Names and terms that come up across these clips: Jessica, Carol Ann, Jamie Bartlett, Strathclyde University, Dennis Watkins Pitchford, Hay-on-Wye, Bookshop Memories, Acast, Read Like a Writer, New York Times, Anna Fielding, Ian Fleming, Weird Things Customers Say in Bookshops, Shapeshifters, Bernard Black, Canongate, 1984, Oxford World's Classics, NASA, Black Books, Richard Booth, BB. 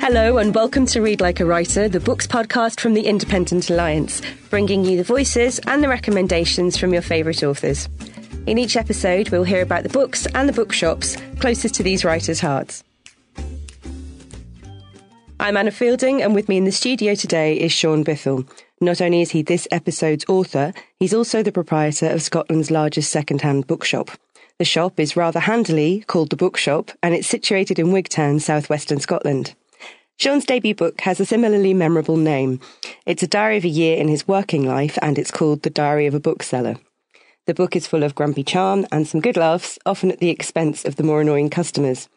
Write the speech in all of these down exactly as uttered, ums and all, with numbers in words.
Hello and welcome to Read Like a Writer, the books podcast from the Independent Alliance, bringing you the voices and the recommendations from your favourite authors. In each episode, we'll hear about the books and the bookshops closest to these writers' hearts. I'm Anna Fielding, and with me in the studio today is Sean Bithell. Not only is he this episode's author, he's also the proprietor of Scotland's largest second-hand bookshop. The shop is rather handily called The Bookshop, and it's situated in Wigtown, southwestern Scotland. Sean's debut book has a similarly memorable name. It's a diary of a year in his working life, and it's called The Diary of a Bookseller. The book is full of grumpy charm and some good laughs, often at the expense of the more annoying customers.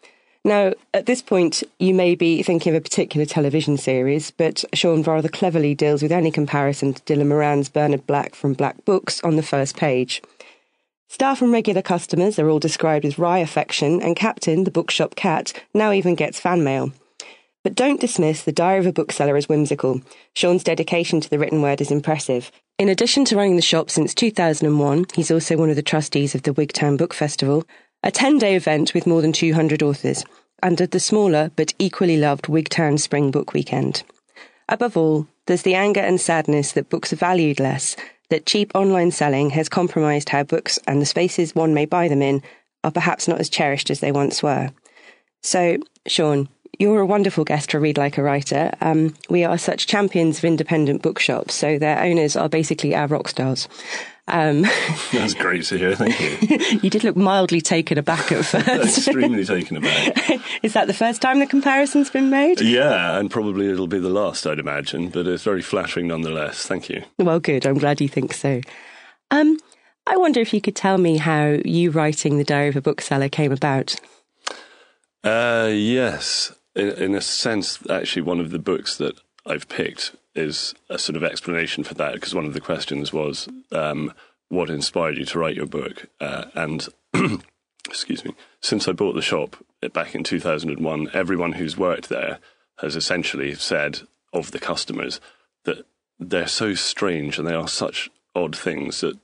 Now, at this point, you may be thinking of a particular television series, but Sean rather cleverly deals with any comparison to Dylan Moran's Bernard Black from Black Books on the first page. Staff and regular customers are all described with wry affection, and Captain, the bookshop cat, now even gets fan mail. But don't dismiss The Diary of a Bookseller as whimsical. Sean's dedication to the written word is impressive. In addition to running the shop since two thousand one, he's also one of the trustees of the Wigtown Book Festival, a ten-day event with more than two hundred authors, and of the smaller but equally loved Wigtown Spring Book Weekend. Above all, there's the anger and sadness that books are valued less, that cheap online selling has compromised how books and the spaces one may buy them in are perhaps not as cherished as they once were. So, Sean, you're a wonderful guest for Read Like a Writer. Um, we are such champions of independent bookshops, so their owners are basically our rock stars. Um, That's great to hear, thank you. You did look mildly taken aback at first. Extremely taken aback. Is that the first time the comparison's been made? Yeah, and probably it'll be the last, I'd imagine, but it's very flattering nonetheless, thank you. Well, good, I'm glad you think so. Um, I wonder if you could tell me how you writing The Diary of a Bookseller came about. Uh, yes. In, in a sense, actually, one of the books that I've picked is a sort of explanation for that, because one of the questions was, um, what inspired you to write your book? Uh, and, excuse me, since I bought the shop back in two thousand one, everyone who's worked there has essentially said of the customers that they're so strange and they are such odd things that,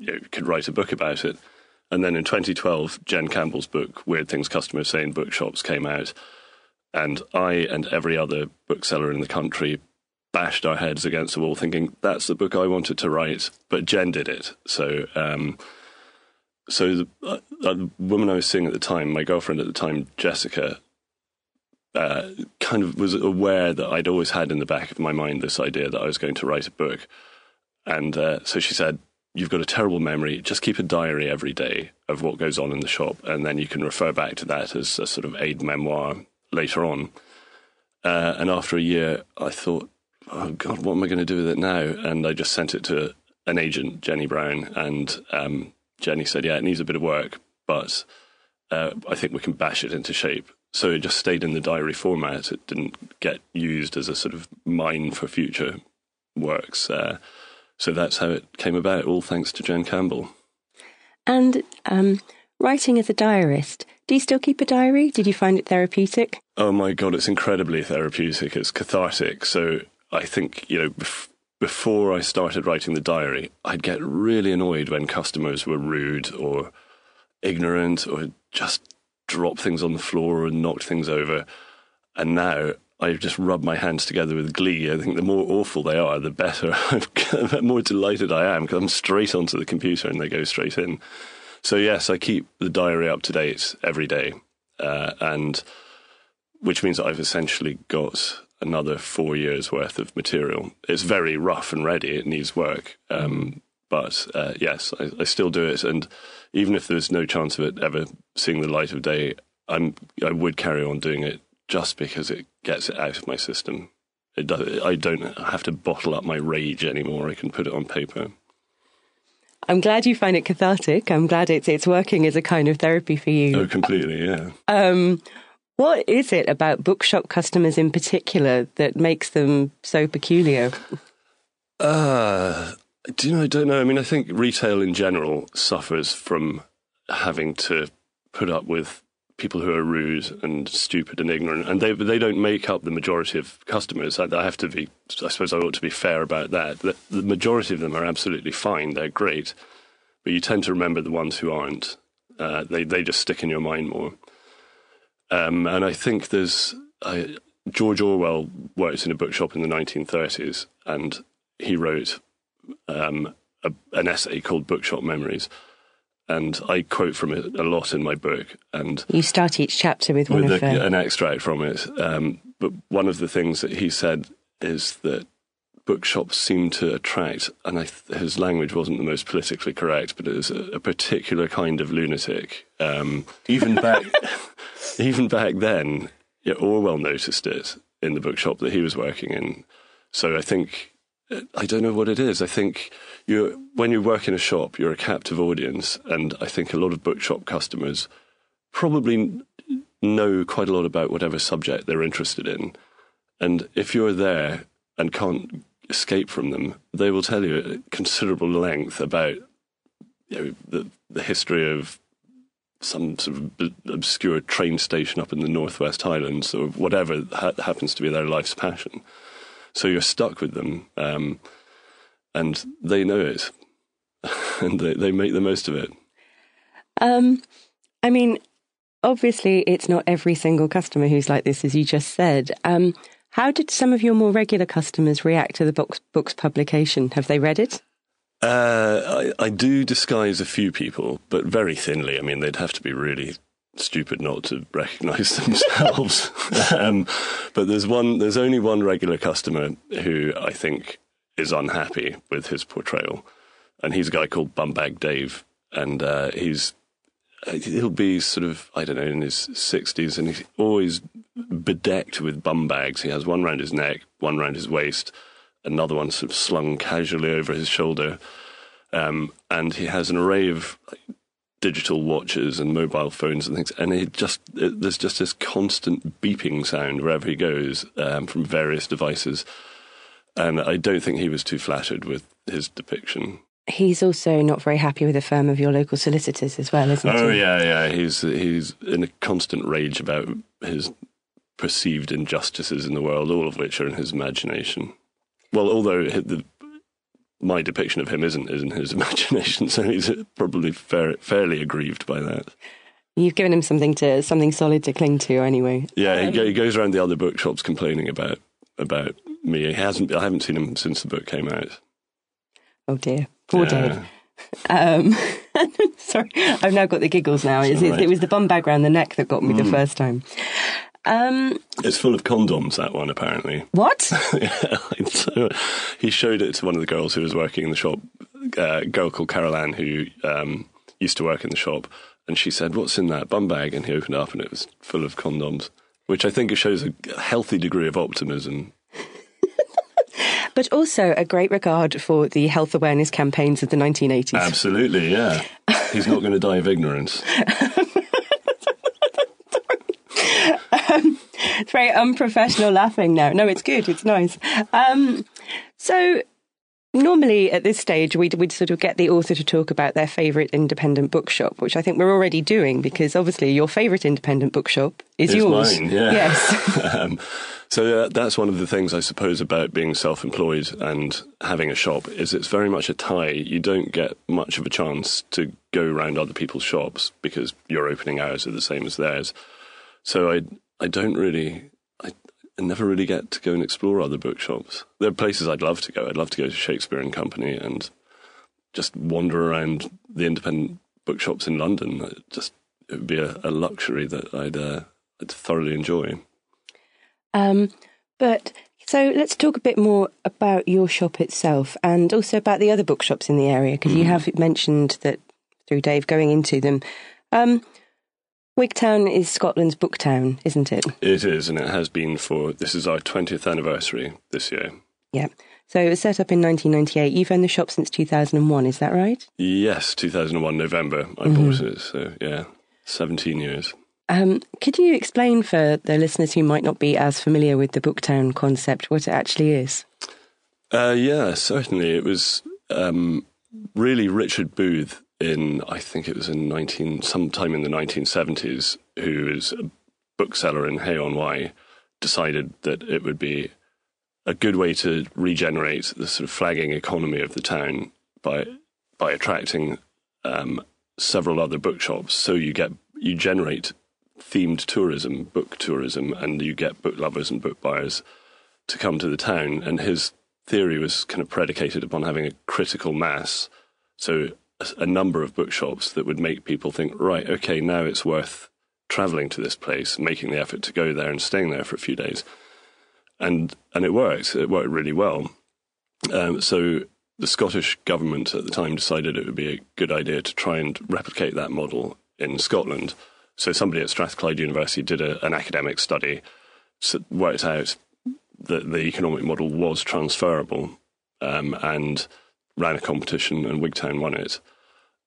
you know, you could write a book about it. And then in twenty twelve, Jen Campbell's book, Weird Things Customers Say in Bookshops, came out. And I and every other bookseller in the country bashed our heads against the wall thinking, that's the book I wanted to write, but Jen did it. So um, so the, uh, the woman I was seeing at the time, my girlfriend at the time, Jessica, uh, kind of was aware that I'd always had in the back of my mind this idea that I was going to write a book. And uh, so she said, you've got a terrible memory, just keep a diary every day of what goes on in the shop, and then you can refer back to that as a sort of aide memoir later on. Uh, and after a year, I thought, oh God, what am I going to do with it now? And I just sent it to an agent, Jenny Brown, and um, Jenny said, yeah, it needs a bit of work, but uh, I think we can bash it into shape. So it just stayed in the diary format. It didn't get used as a sort of mine for future works. Uh, so that's how it came about, all thanks to Jen Campbell. And um, writing as a diarist, do you still keep a diary? Did you find it therapeutic? Oh my God, it's incredibly therapeutic. It's cathartic. So I think, you know, bef- before I started writing the diary, I'd get really annoyed when customers were rude or ignorant or just dropped things on the floor and knocked things over. And now I just rub my hands together with glee. I think the more awful they are, the better. The more delighted I am, because I'm straight onto the computer and they go straight in. So yes, I keep the diary up to date every day, uh, and which means that I've essentially got another four years worth of material. It's very rough and ready. It needs work. Um, but uh, yes, I, I still do it. And even if there's no chance of it ever seeing the light of day, I'm, I would carry on doing it just because it gets it out of my system. It does, I don't have to bottle up my rage anymore. I can put it on paper. I'm glad you find it cathartic. I'm glad it's it's working as a kind of therapy for you. Oh, completely, yeah. Um, what is it about bookshop customers in particular that makes them so peculiar? Uh, do you know, I don't know. I mean, I think retail in general suffers from having to put up with people who are rude and stupid and ignorant, and they they don't make up the majority of customers. I, I have to be, I suppose I ought to be fair about that. The, the majority of them are absolutely fine, they're great, but you tend to remember the ones who aren't. Uh, they, they just stick in your mind more. Um, and I think there's, I, George Orwell worked in a bookshop in the nineteen thirties, and he wrote um, a, an essay called Bookshop Memories. And I quote from it a lot in my book. And you start each chapter with one with of a, uh, an extract from it. Um, but one of the things that he said is that bookshops seem to attract, and I th- his language wasn't the most politically correct, but it was a, a particular kind of lunatic. Um, even back, even back then, yeah, Orwell noticed it in the bookshop that he was working in. So I think. I don't know what it is. I think you, when you work in a shop, you're a captive audience, and I think a lot of bookshop customers probably know quite a lot about whatever subject they're interested in. And if you're there and can't escape from them, they will tell you at considerable length about, you know, the, the history of some sort of b- obscure train station up in the Northwest Highlands, or whatever ha- happens to be their life's passion. So you're stuck with them, um, and they know it, and they, they make the most of it. Um, I mean, obviously it's not every single customer who's like this, as you just said. Um, how did some of your more regular customers react to the book, book's publication? Have they read it? Uh, I, I do disguise a few people, but very thinly. I mean, they'd have to be really stupid not to recognise themselves. um, but there's one. There's only one regular customer who I think is unhappy with his portrayal, and he's a guy called Bumbag Dave, and uh, he's he'll be sort of, I don't know, in his sixties, and he's always bedecked with bum bags. He has one round his neck, one round his waist, another one sort of slung casually over his shoulder, um, and he has an array of digital watches and mobile phones and things, and it just it, there's just this constant beeping sound wherever he goes, um, from various devices, and I don't think he was too flattered with his depiction. He's also not very happy with the firm of your local solicitors as well, isn't oh, he? Oh yeah, yeah. He's he's in a constant rage about his perceived injustices in the world, all of which are in his imagination. Well, although the my depiction of him isn't isn't his imagination, so he's probably fair, fairly aggrieved by that. You've given him something to something solid to cling to, anyway. Yeah, um, he goes around the other bookshops complaining about about me. He hasn't. I haven't seen him since the book came out. Oh dear, poor yeah. Dave. Um, sorry, I've now got the giggles. Now it's, right. It was the bum bag round the neck that got me mm. the first time. Um, it's full of condoms, that one, apparently. What? Yeah, so he showed it to one of the girls who was working in the shop, a girl called Carol Ann, who um, used to work in the shop, and she said, "What's in that bum bag?" And he opened it up and it was full of condoms, which I think shows a healthy degree of optimism. But also a great regard for the health awareness campaigns of the nineteen eighties. Absolutely, yeah. He's not going to die of ignorance. Um, it's very unprofessional laughing now. No, it's good. It's nice. Um, so normally at this stage, we'd, we'd sort of get the author to talk about their favourite independent bookshop, which I think we're already doing, because obviously your favourite independent bookshop is it's yours. Mine, yeah. Yes. um, so uh, that's one of the things, I suppose, about being self-employed and having a shop, is it's very much a tie. You don't get much of a chance to go around other people's shops because your opening hours are the same as theirs. So I I don't really I and never really get to go and explore other bookshops. There are places I'd love to go. I'd love to go to Shakespeare and Company and just wander around the independent bookshops in London. It just it would be a, a luxury that I'd, uh, I'd thoroughly enjoy. Um, but so let's talk a bit more about your shop itself and also about the other bookshops in the area, because mm. you have mentioned that through Dave going into them. Um, Wigtown is Scotland's book town, isn't it? It is, and it has been for, this is our twentieth anniversary this year. Yeah. So it was set up in nineteen ninety-eight. You've owned the shop since two thousand one, is that right? Yes, two thousand one, November, I mm-hmm. bought it. So, yeah, seventeen years. Um, could you explain for the listeners who might not be as familiar with the Booktown concept what it actually is? Uh, yeah, certainly. It was um, really Richard Booth in, I think it was in nineteen sometime in the nineteen seventies, who is a bookseller in Hay-on-Wye, decided that it would be a good way to regenerate the sort of flagging economy of the town by by attracting um, several other bookshops. So you get you generate themed tourism, book tourism, and you get book lovers and book buyers to come to the town. And his theory was kind of predicated upon having a critical mass, so a, a number of bookshops that would make people think, right, okay, now it's worth travelling to this place, making the effort to go there and staying there for a few days. And and it worked. It worked really well. Um, so the Scottish government at the time decided it would be a good idea to try and replicate that model in Scotland. So somebody at Strathclyde University did a, an academic study, so worked out that the economic model was transferable, um, and ran a competition, and Wigtown won it.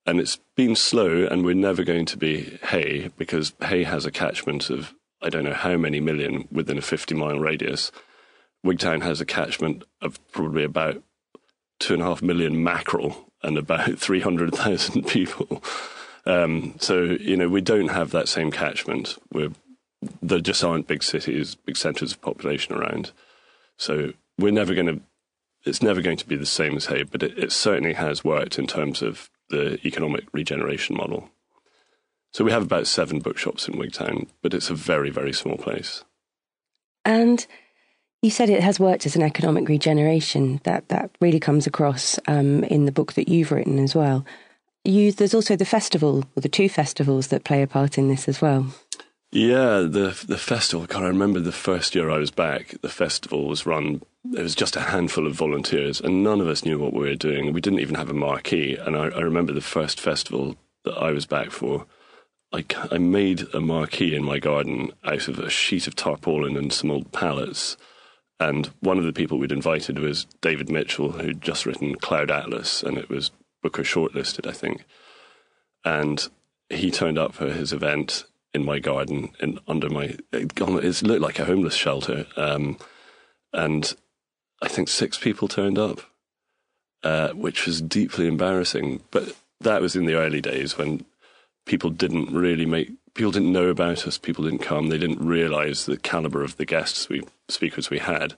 And it's been slow, and we're never going to be Hay, because Hay has a catchment of I don't know how many million within a fifty-mile radius. Wigtown has a catchment of probably about two and a half million mackerel and about three hundred thousand people. Um, so, you know, we don't have that same catchment. We're, there just aren't big cities, big centres of population around. So we're never going to, it's never going to be the same as Hay, but it, it certainly has worked in terms of the economic regeneration model. So we have about seven bookshops in Wigtown, but it's a very, very small place. And you said it has worked as an economic regeneration. That that really comes across um, in the book that you've written as well. You, there's also the festival, or the two festivals that play a part in this as well. Yeah, the the festival. God, I remember the first year I was back, the festival was run, it was just a handful of volunteers, and none of us knew what we were doing. We didn't even have a marquee, and I, I remember the first festival that I was back for, I, I made a marquee in my garden out of a sheet of tarpaulin and some old pallets. And one of the people we'd invited was David Mitchell, who'd just written Cloud Atlas, and it was Booker shortlisted, I think. And he turned up for his event in my garden, and under my, it looked like a homeless shelter. Um, and I think six people turned up, uh, which was deeply embarrassing. But that was in the early days when people didn't really make, people didn't know about us, people didn't come, they didn't realise the calibre of the guests, we speakers we had.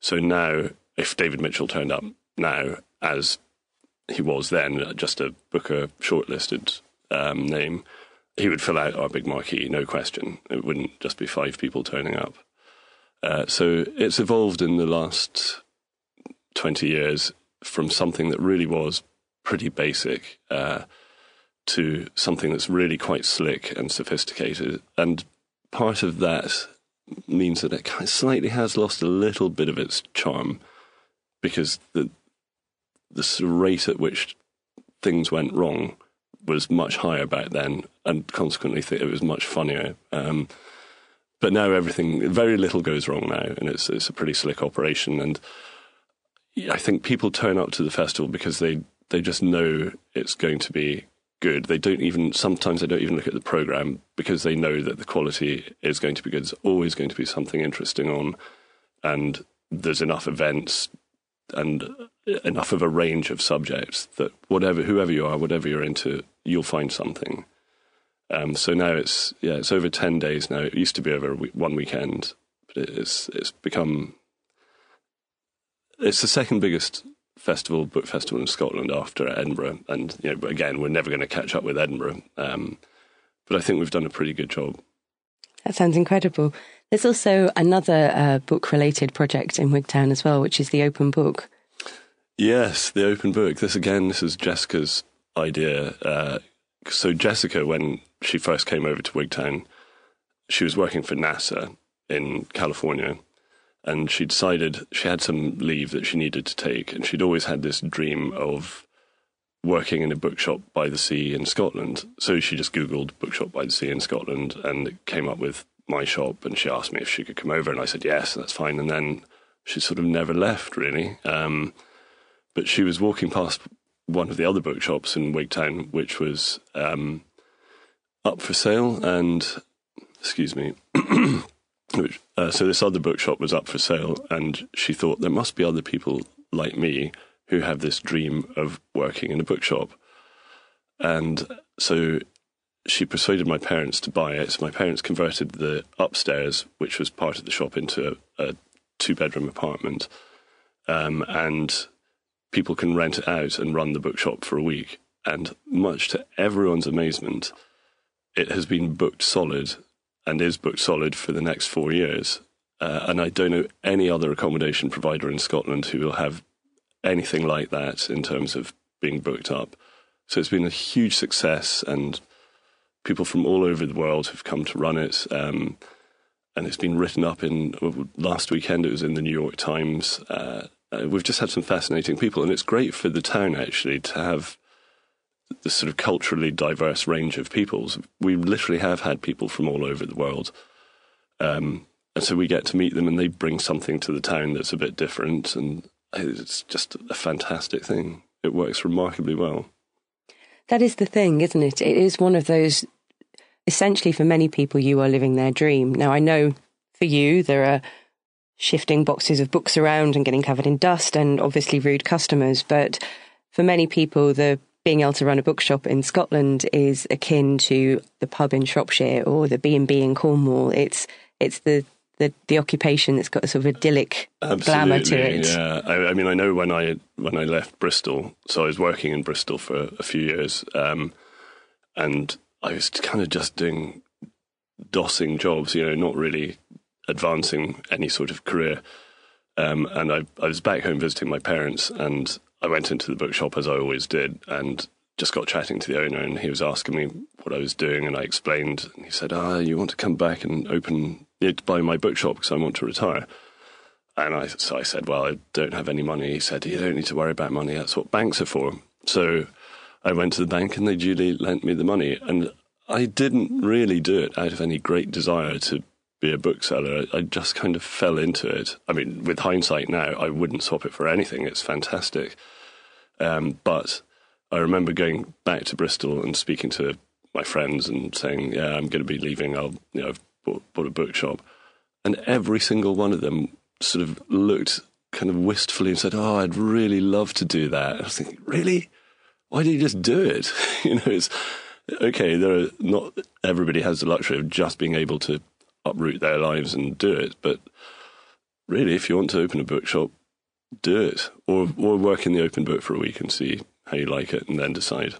So now, if David Mitchell turned up now, as he was then, just a Booker shortlisted um, name, he would fill out our big marquee, no question. It wouldn't just be five people turning up. Uh, so it's evolved in the last twenty years from something that really was pretty basic, uh, to something that's really quite slick and sophisticated. And part of that means that it kind of slightly has lost a little bit of its charm, because the the rate at which things went wrong was much higher back then, and consequently it was much funnier. Um, but now everything, very little goes wrong now, and it's it's a pretty slick operation. And I think people turn up to the festival because they, they just know it's going to be good. They don't even, sometimes they don't even look at the programme, because they know that the quality is going to be good. There's always going to be something interesting on, and there's enough events and enough of a range of subjects that whatever, whoever you are, whatever you're into, you'll find something. Um, so now it's, yeah, it's over ten days now. It used to be over one weekend, but it's it's become, it's the second biggest festival, book festival in Scotland after Edinburgh, and you know, again, we're never going to catch up with Edinburgh, um, but I think we've done a pretty good job. That sounds incredible. There's also another uh, book-related project in Wigtown as well, which is The Open Book. Yes, The Open Book. This, again, this is Jessica's idea. Uh, so Jessica, when she first came over to Wigtown, she was working for NASA in California, and she decided she had some leave that she needed to take, and she'd always had this dream of working in a bookshop by the sea in Scotland. So she just Googled bookshop by the sea in Scotland, and it came up with my shop, and she asked me if she could come over, and I said yes, that's fine. And then she sort of never left, really. Um, but she was walking past one of the other bookshops in Wigtown, which was um, up for sale, and, excuse me, which, uh, so this other bookshop was up for sale, and she thought there must be other people like me who have this dream of working in a bookshop. And so she persuaded my parents to buy it. So my parents converted the upstairs, which was part of the shop, into a, a two-bedroom apartment. Um, and people can rent it out and run the bookshop for a week. And much to everyone's amazement, it has been booked solid and is booked solid for the next four years. Uh, and I don't know any other accommodation provider in Scotland who will have anything like that in terms of being booked up. So it's been a huge success, and people from all over the world have come to run it, um, and it's been written up in, last weekend it was in the New York Times. Uh, we've just had some fascinating people, and it's great for the town actually to have this sort of culturally diverse range of peoples. We literally have had people from all over the world, um, and so we get to meet them, and they bring something to the town that's a bit different, and it's just a fantastic thing. It works remarkably well. That is the thing, isn't it? It is one of those. Essentially, for many people, you are living their dream. Now, I know for you, there are shifting boxes of books around and getting covered in dust and obviously rude customers. But for many people, the being able to run a bookshop in Scotland is akin to the pub in Shropshire or the B and B in Cornwall. It's it's the, the, the occupation that's got a sort of idyllic Absolutely, glamour to it. Yeah, I, I mean, I know when I when I left Bristol, so I was working in Bristol for a few years, um, and I was kind of just doing dossing jobs, you know, not really advancing any sort of career. Um, and I, I was back home visiting my parents, and I went into the bookshop as I always did, and just got chatting to the owner, and he was asking me what I was doing, and I explained, and he said, ah, oh, you want to come back and open, you know, to buy my bookshop because I want to retire. And I, so I said, well, I don't have any money. He said, you don't need to worry about money. That's what banks are for. So I went to the bank and they duly lent me the money. And I didn't really do it out of any great desire to be a bookseller. I just kind of fell into it. I mean, with hindsight now, I wouldn't swap it for anything. It's fantastic. Um, but I remember going back to Bristol and speaking to my friends and saying, yeah, I'm going to be leaving. I'll, you know, I've bought, bought a bookshop. And every single one of them sort of looked kind of wistfully and said, oh, I'd really love to do that. I was thinking, really? Why do you just do it? You know, it's okay. There are not everybody has the luxury of just being able to uproot their lives and do it. But really, if you want to open a bookshop, do it, or or work in the open book for a week and see how you like it, and then decide.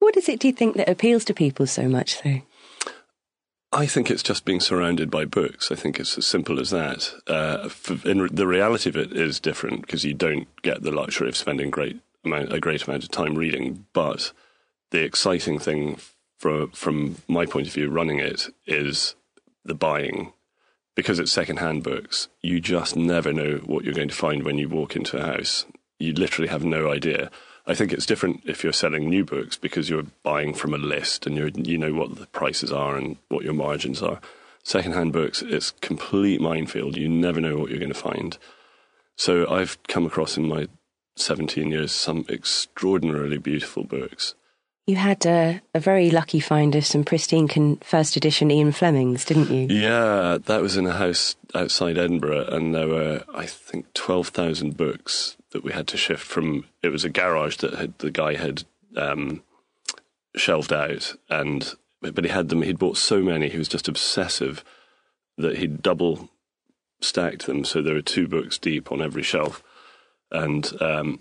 What is it, do you think, that appeals to people so much, though? I think it's just being surrounded by books. I think it's as simple as that. Uh, for, in, the reality of it is different because you don't get the luxury of spending great. Amount, a great amount of time reading, but the exciting thing from from my point of view running it is the buying, because it's secondhand books. You just never know what you're going to find when you walk into a house. You literally have no idea. I think it's different if you're selling new books because you're buying from a list and you you know what the prices are and what your margins are. Secondhand books, it's complete minefield. You never know what you're going to find. So I've come across in my seventeen years, some extraordinarily beautiful books. You had a, a very lucky find of some pristine con- first edition Ian Flemings, didn't you? Yeah, that was in a house outside Edinburgh, and there were, I think, twelve thousand books that we had to shift from. It was a garage that had, the guy had um, shelved out, and but he had them, he'd bought so many, he was just obsessive that he'd double stacked them, so there were two books deep on every shelf. And um,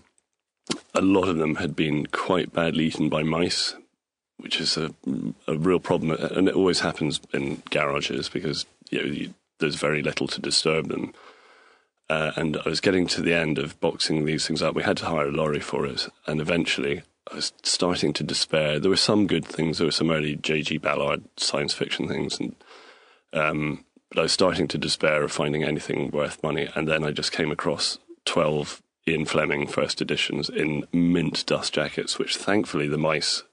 a lot of them had been quite badly eaten by mice which is a, a real problem. And it always happens in garages because you know, you, there's very little to disturb them. Uh, and I was getting to the end of boxing these things up. We had to hire a lorry for it. And eventually I was starting to despair. There were some good things. There were some early J G Ballard science fiction things. and um, But I was starting to despair of finding anything worth money. And then I just came across twelve Ian Fleming first editions in mint dust jackets, which thankfully the mice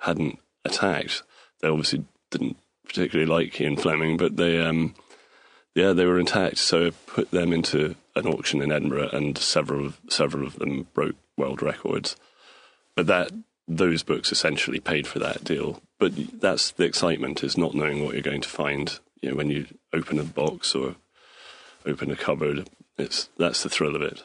hadn't attacked. They obviously didn't particularly like Ian Fleming, but they... Um, Yeah, they were intact, so I put them into an auction in Edinburgh, and several several of them broke world records. But that those books essentially paid for that deal. But that's the excitement, is not knowing what you're going to find. You know, when you open a box or open a cupboard, it's that's the thrill of it.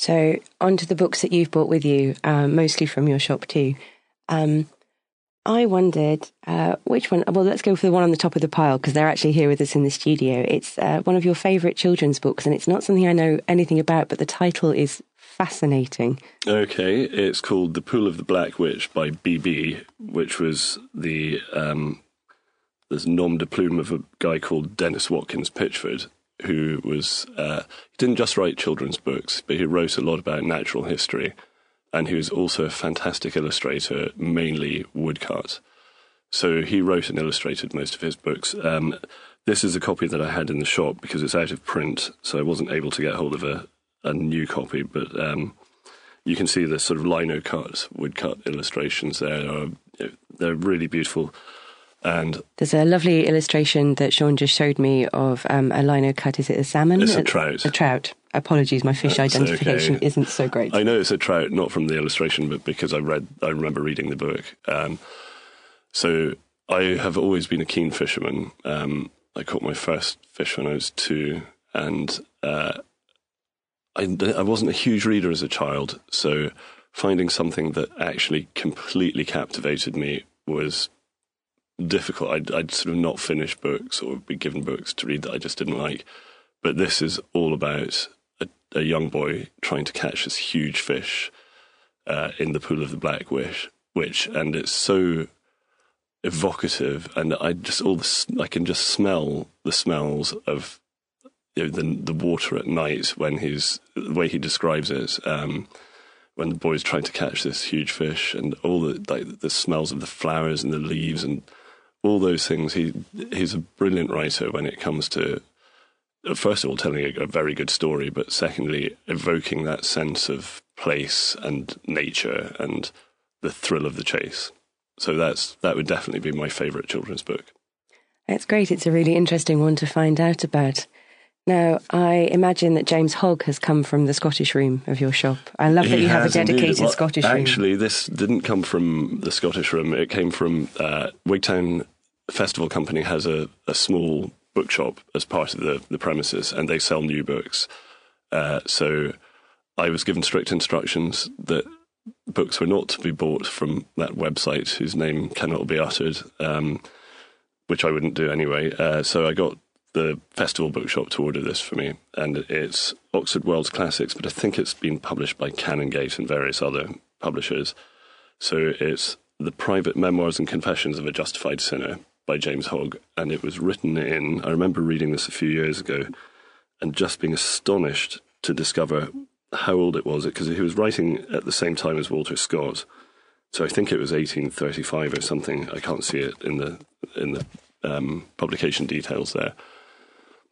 So onto the books that you've brought with you, um, mostly from your shop too. Um, I wondered uh, which one, well, let's go for the one on the top of the pile because they're actually here with us in the studio. It's uh, one of your favourite children's books, and it's not something I know anything about, but the title is fascinating. Okay, it's called The Pool of the Black Witch by B B, which was the um, this nom de plume of a guy called Dennis Watkins Pitchford, who was, uh, he didn't just write children's books, but he wrote a lot about natural history. And he was also a fantastic illustrator, mainly woodcut. So he wrote and illustrated most of his books. Um, this is a copy that I had in the shop because it's out of print, so I wasn't able to get hold of a, a new copy. But um, you can see the sort of lino cut, woodcut illustrations there. Are, they're really beautiful. And there's a lovely illustration that Sean just showed me of um, a lino cut. Is it a salmon? It's a, a trout. A trout. Apologies, my fish That's identification okay. isn't so great. I know it's a trout, not from the illustration, but because I read, I remember reading the book. Um, so I have always been a keen fisherman. Um, I caught my first fish when I was two, and uh, I, I wasn't a huge reader as a child. So finding something that actually completely captivated me was difficult. I'd, I'd sort of not finish books or be given books to read that I just didn't like. But this is all about a, a young boy trying to catch this huge fish uh, in the pool of the Black Witch, which, and it's so evocative. And I just all the, I can just smell the smells of you know, the the water at night when he's the way he describes it. Um, when the boy's trying to catch this huge fish, and all the like, the smells of the flowers and the leaves and all those things. He he's a brilliant writer when it comes to, first of all, telling a, a very good story, but secondly, evoking that sense of place and nature and the thrill of the chase. So that's that would definitely be my favourite children's book. That's great. It's a really interesting one to find out about. Now, I imagine that James Hogg has come from the Scottish room of your shop. I love that he you have a dedicated well, Scottish room. Actually, this didn't come from the Scottish room. It came from uh, Wigtown Festival Company has a, a small bookshop as part of the, the premises, and they sell new books. Uh, so I was given strict instructions that books were not to be bought from that website whose name cannot be uttered, um, which I wouldn't do anyway. Uh, so I got the Festival Bookshop to order this for me, and it's Oxford World's Classics, but I think it's been published by Canongate and various other publishers. So it's The Private Memoirs and Confessions of a Justified Sinner by James Hogg, and it was written in, I remember reading this a few years ago and just being astonished to discover how old it was, because he was writing at the same time as Walter Scott. So I think it was eighteen thirty-five or something. I can't see it in the in the um, publication details there.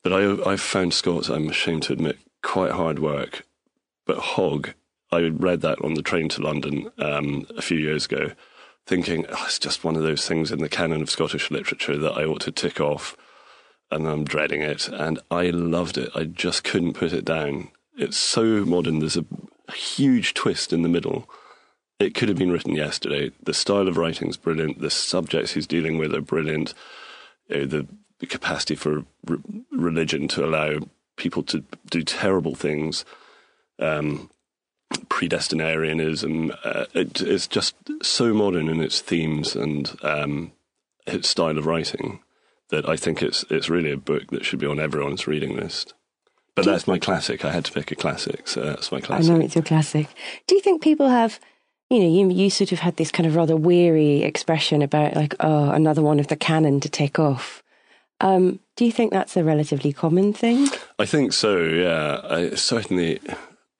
But I, I've found Scott, I'm ashamed to admit, quite hard work. But Hogg, I read that on the train to London um, a few years ago, thinking, oh, it's just one of those things in the canon of Scottish literature that I ought to tick off, and I'm dreading it. And I loved it. I just couldn't put it down. It's so modern. There's a, a huge twist in the middle. It could have been written yesterday. The style of writing's brilliant. The subjects he's dealing with are brilliant. You know, the, the capacity for re- religion to allow people to do terrible things, um, predestinarianism. Uh, it, it's just so modern in its themes and um, its style of writing that I think it's it's really a book that should be on everyone's reading list. But do that's my classic. I had to pick a classic, so that's my classic. I know it's your classic. Do you think people have... You know, you you sort of had this kind of rather weary expression about like, oh, another one of the canon to tick off. Um, do you think that's a relatively common thing? I think so, yeah. I certainly,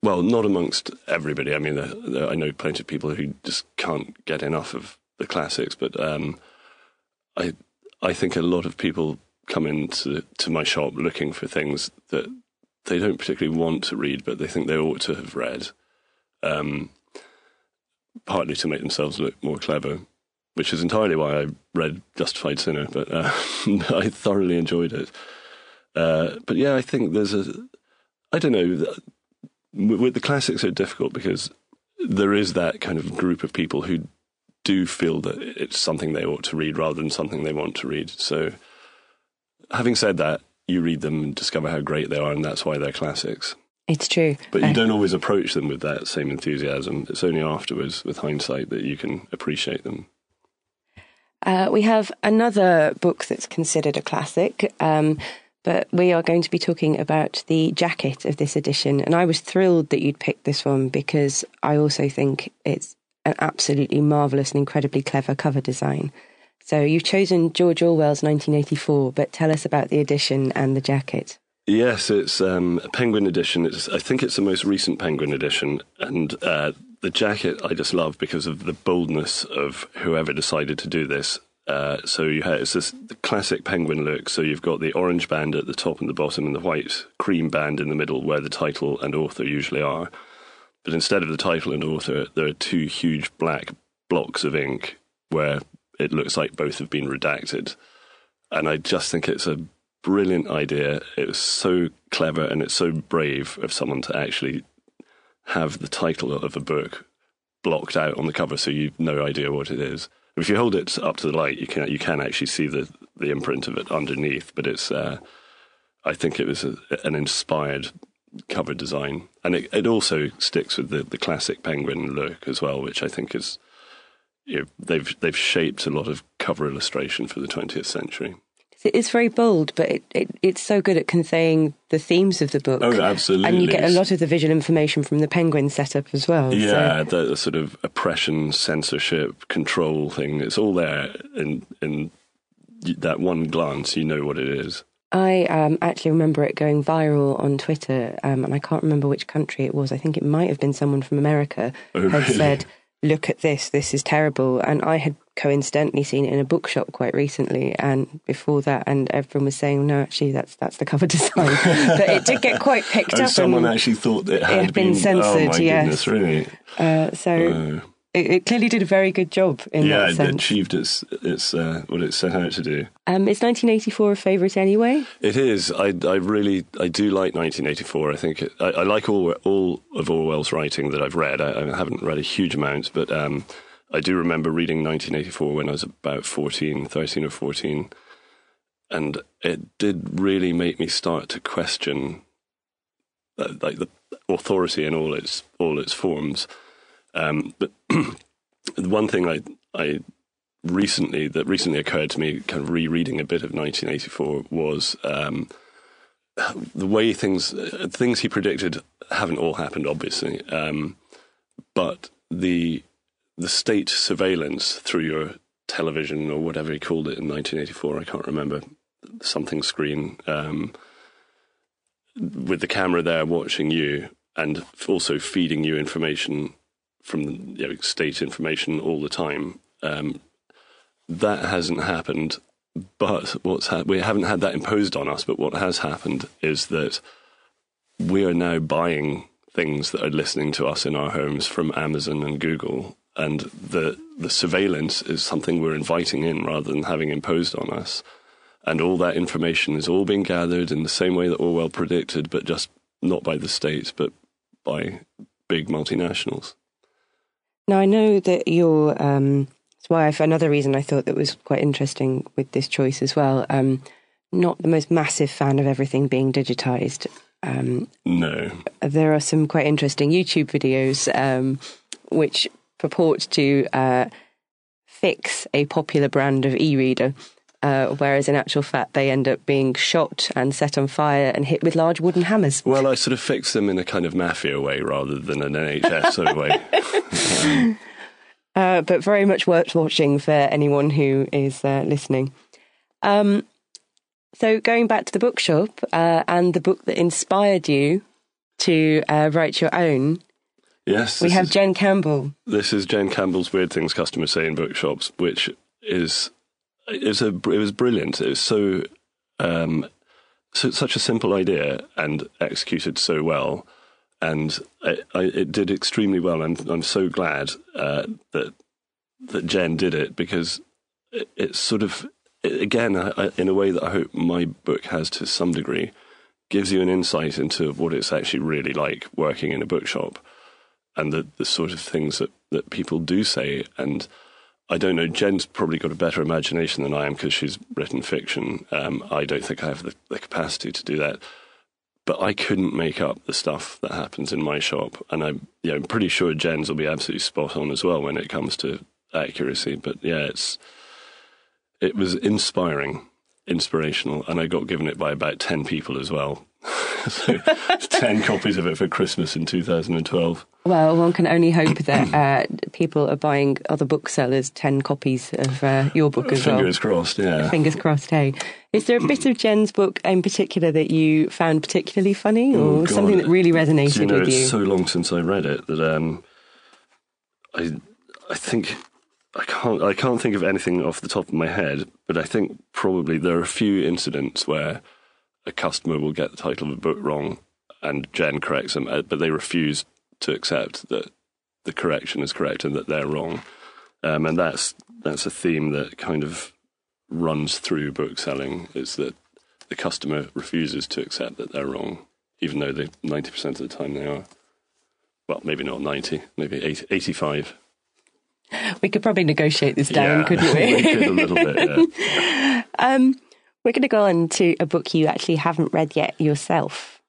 well, not amongst everybody. I mean, the, the, I know plenty of people who just can't get enough of the classics, but um, I I think a lot of people come into to my shop looking for things that they don't particularly want to read, but they think they ought to have read. Um partly to make themselves look more clever, which is entirely why I read Justified Sinner, but uh, I thoroughly enjoyed it. Uh, but yeah, I think there's a... I don't know, with the classics are difficult because there is that kind of group of people who do feel that it's something they ought to read rather than something they want to read. So having said that, you read them and discover how great they are, and that's why they're classics. It's true. But you don't always approach them with that same enthusiasm. It's only afterwards, with hindsight, that you can appreciate them. Uh, we have another book that's considered a classic, um, but we are going to be talking about the jacket of this edition. And I was thrilled that you'd picked this one because I also think it's an absolutely marvellous and incredibly clever cover design. So you've chosen George Orwell's nineteen eighty-four, but tell us about the edition and the jacket. Yes, it's um, a Penguin edition. It's, I think it's the most recent Penguin edition. And uh, the jacket I just love because of the boldness of whoever decided to do this. Uh, so you have, it's this the classic Penguin look. So you've got the orange band at the top and the bottom and the white cream band in the middle where the title and author usually are. But instead of the title and author, there are two huge black blocks of ink where it looks like both have been redacted. And I just think it's a brilliant idea. It was so clever and it's so brave of someone to actually have the title of a book blocked out on the cover so you've no idea what it is. If you hold it up to the light, you can you can actually see the, the imprint of it underneath, but it's uh, I think it was a, an inspired cover design. And it, it also sticks with the, the classic Penguin look as well, which I think is, you know, they've they've shaped a lot of cover illustration for the twentieth century. It's very bold, but it, it, it's so good at conveying the themes of the book. Oh, absolutely. And you get a lot of the visual information from the Penguin setup as well. Yeah, so. the, the sort of oppression, censorship, control thing, it's all there in, in that one glance. You know what it is. I um, actually remember it going viral on Twitter, um, and I can't remember which country it was. I think it might have been someone from America oh, who really? had said, look at this, this is terrible. And I had coincidentally seen it in a bookshop quite recently and before that, and everyone was saying, no, actually, that's that's the cover design. But it did get quite picked oh, up. Someone actually thought it had, it had been, been censored, oh my yes. goodness, really? Uh, so oh. it, it clearly did a very good job in yeah, that sense. Yeah, it achieved its, its, uh, what it set out to do. Um, is nineteen eighty-four a favourite anyway? It is. I, I really, I do like nineteen eighty-four. I think it, I, I like all all of Orwell's writing that I've read. I, I haven't read a huge amount, but... Um, I do remember reading nineteen eighty-four when I was about fourteen, thirteen or fourteen, and it did really make me start to question uh, like the authority in all its all its forms. Um, but one thing I I recently that recently occurred to me, kind of rereading a bit of nineteen eighty-four, was um, the way things things he predicted haven't all happened, obviously, um, but the the state surveillance through your television or whatever he called it in nineteen eighty-four, I can't remember, something screen, um, with the camera there watching you and also feeding you information from, you know, state information all the time. Um, that hasn't happened, but what's ha- we haven't had that imposed on us, but what has happened is that we are now buying things that are listening to us in our homes from Amazon and Google, and the the surveillance is something we're inviting in rather than having imposed on us. And all that information is all being gathered in the same way that Orwell predicted, but just not by the states, but by big multinationals. Now, I know that your um, it's why I've, another reason I thought that was quite interesting with this choice as well. Um, not the most massive fan of everything being digitized. Um, no, there are some quite interesting YouTube videos um, which purport to uh, fix a popular brand of e-reader. Uh, whereas in actual fact they end up being shot and set on fire and hit with large wooden hammers. Well, I sort of fix them in a kind of mafia way rather than an N H S sort of way. Um. Uh, but very much worth watching for anyone who is uh, listening. Um, so going back to the bookshop uh, and the book that inspired you to uh, write your own. Yes. We have is, Jen Campbell. This is Jen Campbell's Weird Things Customers Say in Bookshops, which is... It was, a, it was brilliant. It was so, um, so such a simple idea and executed so well, and I, I, it did extremely well. I'm I'm so glad uh, that that Jen did it, because it, it's sort of it, again I, I, in a way that I hope my book has to some degree, gives you an insight into what it's actually really like working in a bookshop, and the the sort of things that, that people do say. And I don't know, Jen's probably got a better imagination than I am because she's written fiction. Um, I don't think I have the, the capacity to do that. But I couldn't make up the stuff that happens in my shop. And I'm, you know, I'm pretty sure Jen's will be absolutely spot on as well when it comes to accuracy. But yeah, it's it was inspiring, inspirational. And I got given it by about ten people as well. So ten copies of it for Christmas in two thousand twelve. Well, one can only hope that uh, people are buying other booksellers ten copies of uh, your book as well. Fingers crossed, yeah. Fingers crossed, hey. Is there a bit of Jen's book in particular that you found particularly funny, or oh, something that really resonated Do you know, with it's you? It's so long since I read it that um, I, I think I can't. I can't think of anything off the top of my head. But I think probably there are a few incidents where a customer will get the title of a book wrong, and Jen corrects them, but they refuse to accept that the correction is correct and that they're wrong. Um, and that's that's a theme that kind of runs through book selling, is that the customer refuses to accept that they're wrong, even though they ninety percent of the time they are. Well, maybe not ninety, maybe eighty, eighty-five. We could probably negotiate this down, yeah, couldn't we? We could a little bit, yeah. Um, we're going to go on to a book you actually haven't read yet yourself.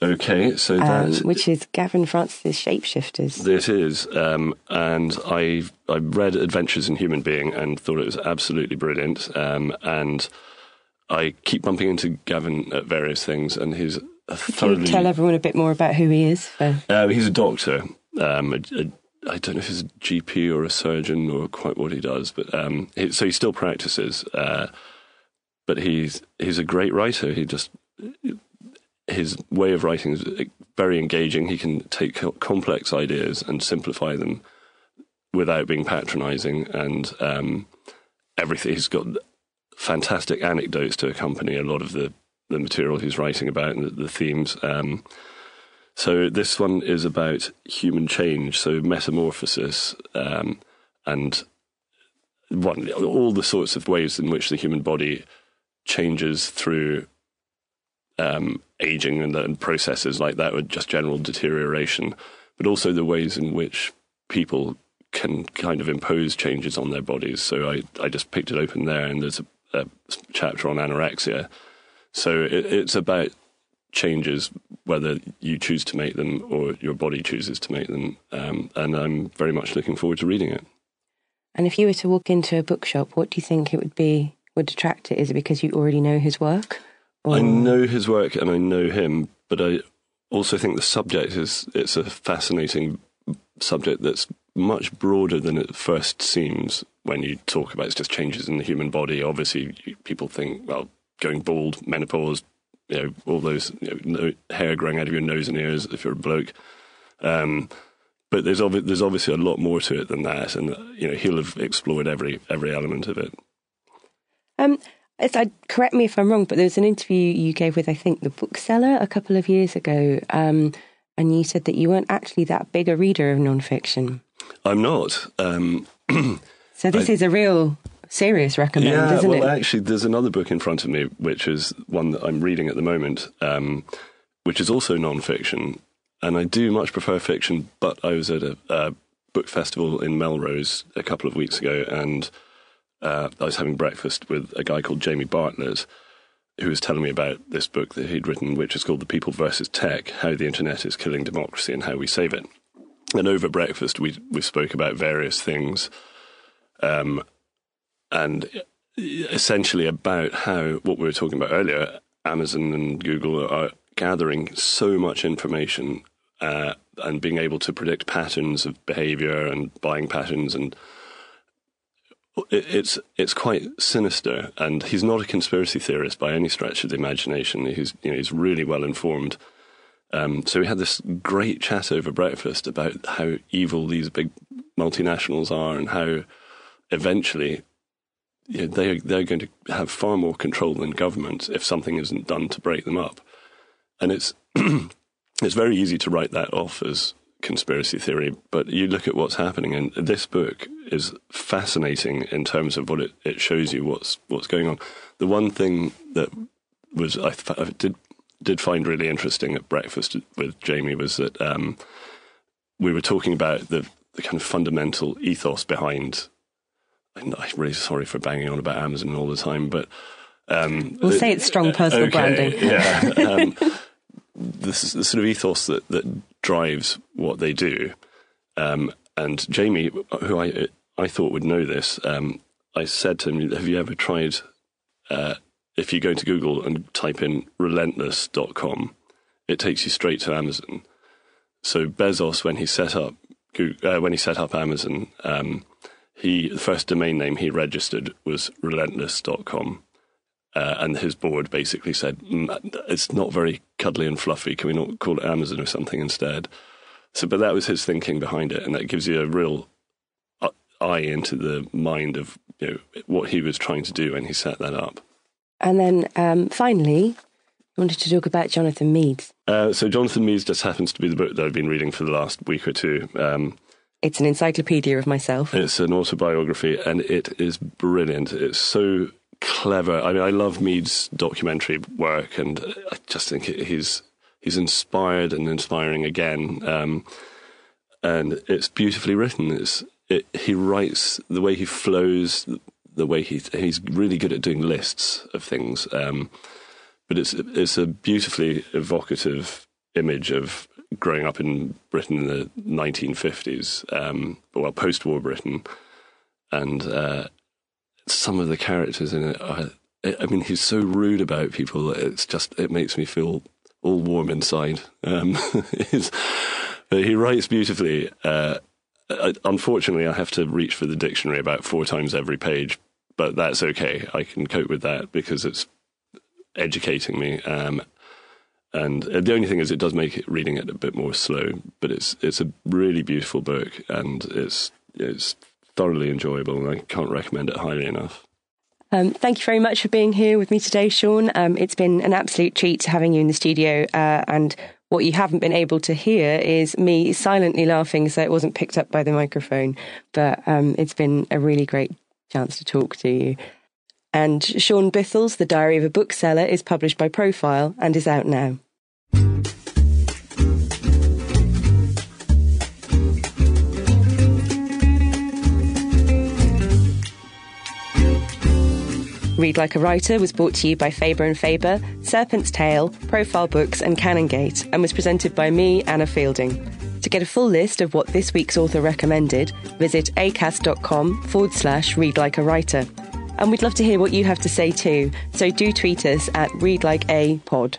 Okay, so that's... Um, which is Gavin Francis's Shapeshifters. It is, um, and I I read Adventures in Human Being and thought it was absolutely brilliant, um, and I keep bumping into Gavin at various things, and he's a thoroughly... Can you tell everyone a bit more about who he is? For... Uh, he's a doctor. Um, a, a, I don't know if he's a G P or a surgeon or quite what he does, but um, he, so he still practices, uh, but he's he's a great writer. He just... His way of writing is very engaging. He can take complex ideas and simplify them without being patronising, and um, everything. He's got fantastic anecdotes to accompany a lot of the, the material he's writing about and the, the themes. Um, so this one is about human change, so metamorphosis, um, and one, all the sorts of ways in which the human body changes through... Um, aging and, and processes like that, with just general deterioration, but also the ways in which people can kind of impose changes on their bodies. So I, I just picked it open there, and there's a, a chapter on anorexia. So it, it's about changes whether you choose to make them or your body chooses to make them. Um, and I'm very much looking forward to reading it. And if you were to walk into a bookshop, what do you think it would be, would attract it? Is it because you already know his work? Or? I know his work and I know him, but I also think the subject is, it's a fascinating subject that's much broader than it first seems when you talk about it. It's just changes in the human body. Obviously, people think, well, going bald, menopause, you know, all those, you know, hair growing out of your nose and ears if you're a bloke. Um, but there's obvi- there's obviously a lot more to it than that, and you know he'll have explored every every element of it. Um, it's, I, correct me if I'm wrong, but there was an interview you gave with, I think, The Bookseller a couple of years ago, um, and you said that you weren't actually that big a reader of non-fiction. I'm not. Um, so this I, is a real... serious recommend, yeah, isn't well, it? Well, actually, there's another book in front of me, which is one that I'm reading at the moment, um, which is also non-fiction. And I do much prefer fiction, but I was at a, a book festival in Melrose a couple of weeks ago, and uh, I was having breakfast with a guy called Jamie Bartlett, who was telling me about this book that he'd written, which is called The People versus Tech, How the Internet is Killing Democracy and How We Save It. And over breakfast, we, we spoke about various things, um, and essentially about how, what we were talking about earlier, Amazon and Google are gathering so much information uh, and being able to predict patterns of behavior and buying patterns. And it, it's it's quite sinister. And he's not a conspiracy theorist by any stretch of the imagination. He's, you know, he's really well informed. Um, so we had this great chat over breakfast about how evil these big multinationals are and how eventually... Yeah, they they're going to have far more control than government if something isn't done to break them up, and it's it's very easy to write that off as conspiracy theory. But you look at what's happening, and this book is fascinating in terms of what it, it shows you what's what's going on. The one thing that was I, I did did find really interesting at breakfast with Jamie was that um, we were talking about the the kind of fundamental ethos behind. I'm really sorry for banging on about Amazon all the time, but... Um, we'll say it's strong personal okay, branding. Yeah. um, this is the sort of ethos that, that drives what they do. Um, and Jamie, who I I thought would know this, um, I said to him, have you ever tried, uh, if you go to Google and type in relentless dot com, it takes you straight to Amazon. So Bezos, when he set up, uh, when he set up Amazon... Um, He, the first domain name he registered was relentless dot com, uh, and his board basically said, it's not very cuddly and fluffy, can we not call it Amazon or something instead? So, but that was his thinking behind it, and that gives you a real eye into the mind of, you know, what he was trying to do when he set that up. And then um, finally, I wanted to talk about Jonathan Meads. Uh, so Jonathan Meads just happens to be the book that I've been reading for the last week or two. Um It's an encyclopedia of myself. It's an autobiography, and it is brilliant. It's so clever. I mean, I love Mead's documentary work, and I just think he's he's inspired and inspiring again. Um, and it's beautifully written. It's it, he writes the way he flows, the way he he's really good at doing lists of things. Um, but it's it's a beautifully evocative image of growing up in Britain in the nineteen fifties, um, well, post-war Britain, and uh, some of the characters in it are, I mean, he's so rude about people, it's just, it makes me feel all warm inside. Um, but he writes beautifully. Uh, I, unfortunately, I have to reach for the dictionary about four times every page, but that's okay. I can cope with that because it's educating me. Um, And the only thing is, it does make it, reading it a bit more slow, but it's it's a really beautiful book, and it's it's thoroughly enjoyable, and I can't recommend it highly enough. Um, thank you very much for being here with me today, Sean. Um, it's been an absolute treat having you in the studio, uh, and what you haven't been able to hear is me silently laughing so it wasn't picked up by the microphone, but um, it's been a really great chance to talk to you. And Sean Bithell's The Diary of a Bookseller is published by Profile and is out now. Read Like a Writer was brought to you by Faber and Faber, Serpent's Tale, Profile Books and Canongate, and was presented by me, Anna Fielding. To get a full list of what this week's author recommended, visit acast.com forward slash read like a writer. And we'd love to hear what you have to say too, so do tweet us at readlikeapod.